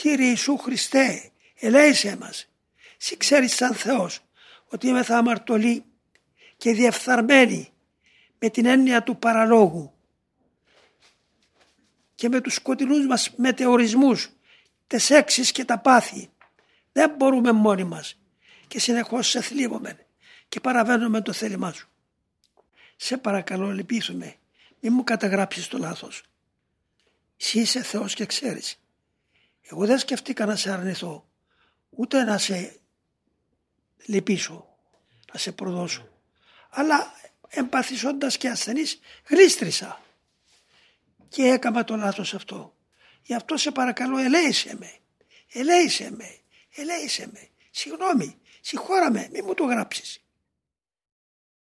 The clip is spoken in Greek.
Κύριε Ιησού Χριστέ, ελέησέ μας. Συ ξέρεις σαν Θεός ότι είμαι θα αμαρτωλή και διεφθαρμένη με την έννοια του παραλόγου και με τους σκοτεινούς μας μετεωρισμούς, τις έξεις και τα πάθη. Δεν μπορούμε μόνοι μας και συνεχώς σε θλίβομαι και παραβαίνουμε το θέλημά σου. Σε παρακαλώ, λυπήθουμε, μη μου καταγράψεις το λάθος. Εσύ είσαι Θεός και ξέρεις. Εγώ δεν σκεφτήκα να σε αρνηθώ, ούτε να σε λυπήσω, να σε προδώσω. Αλλά εμπαθισώντας και ασθενής γλίστρισα και έκανα το λάθος αυτό. Γι' αυτό σε παρακαλώ, ελέησέ με, συγγνώμη, συγχώρα με, μη μου το γράψεις.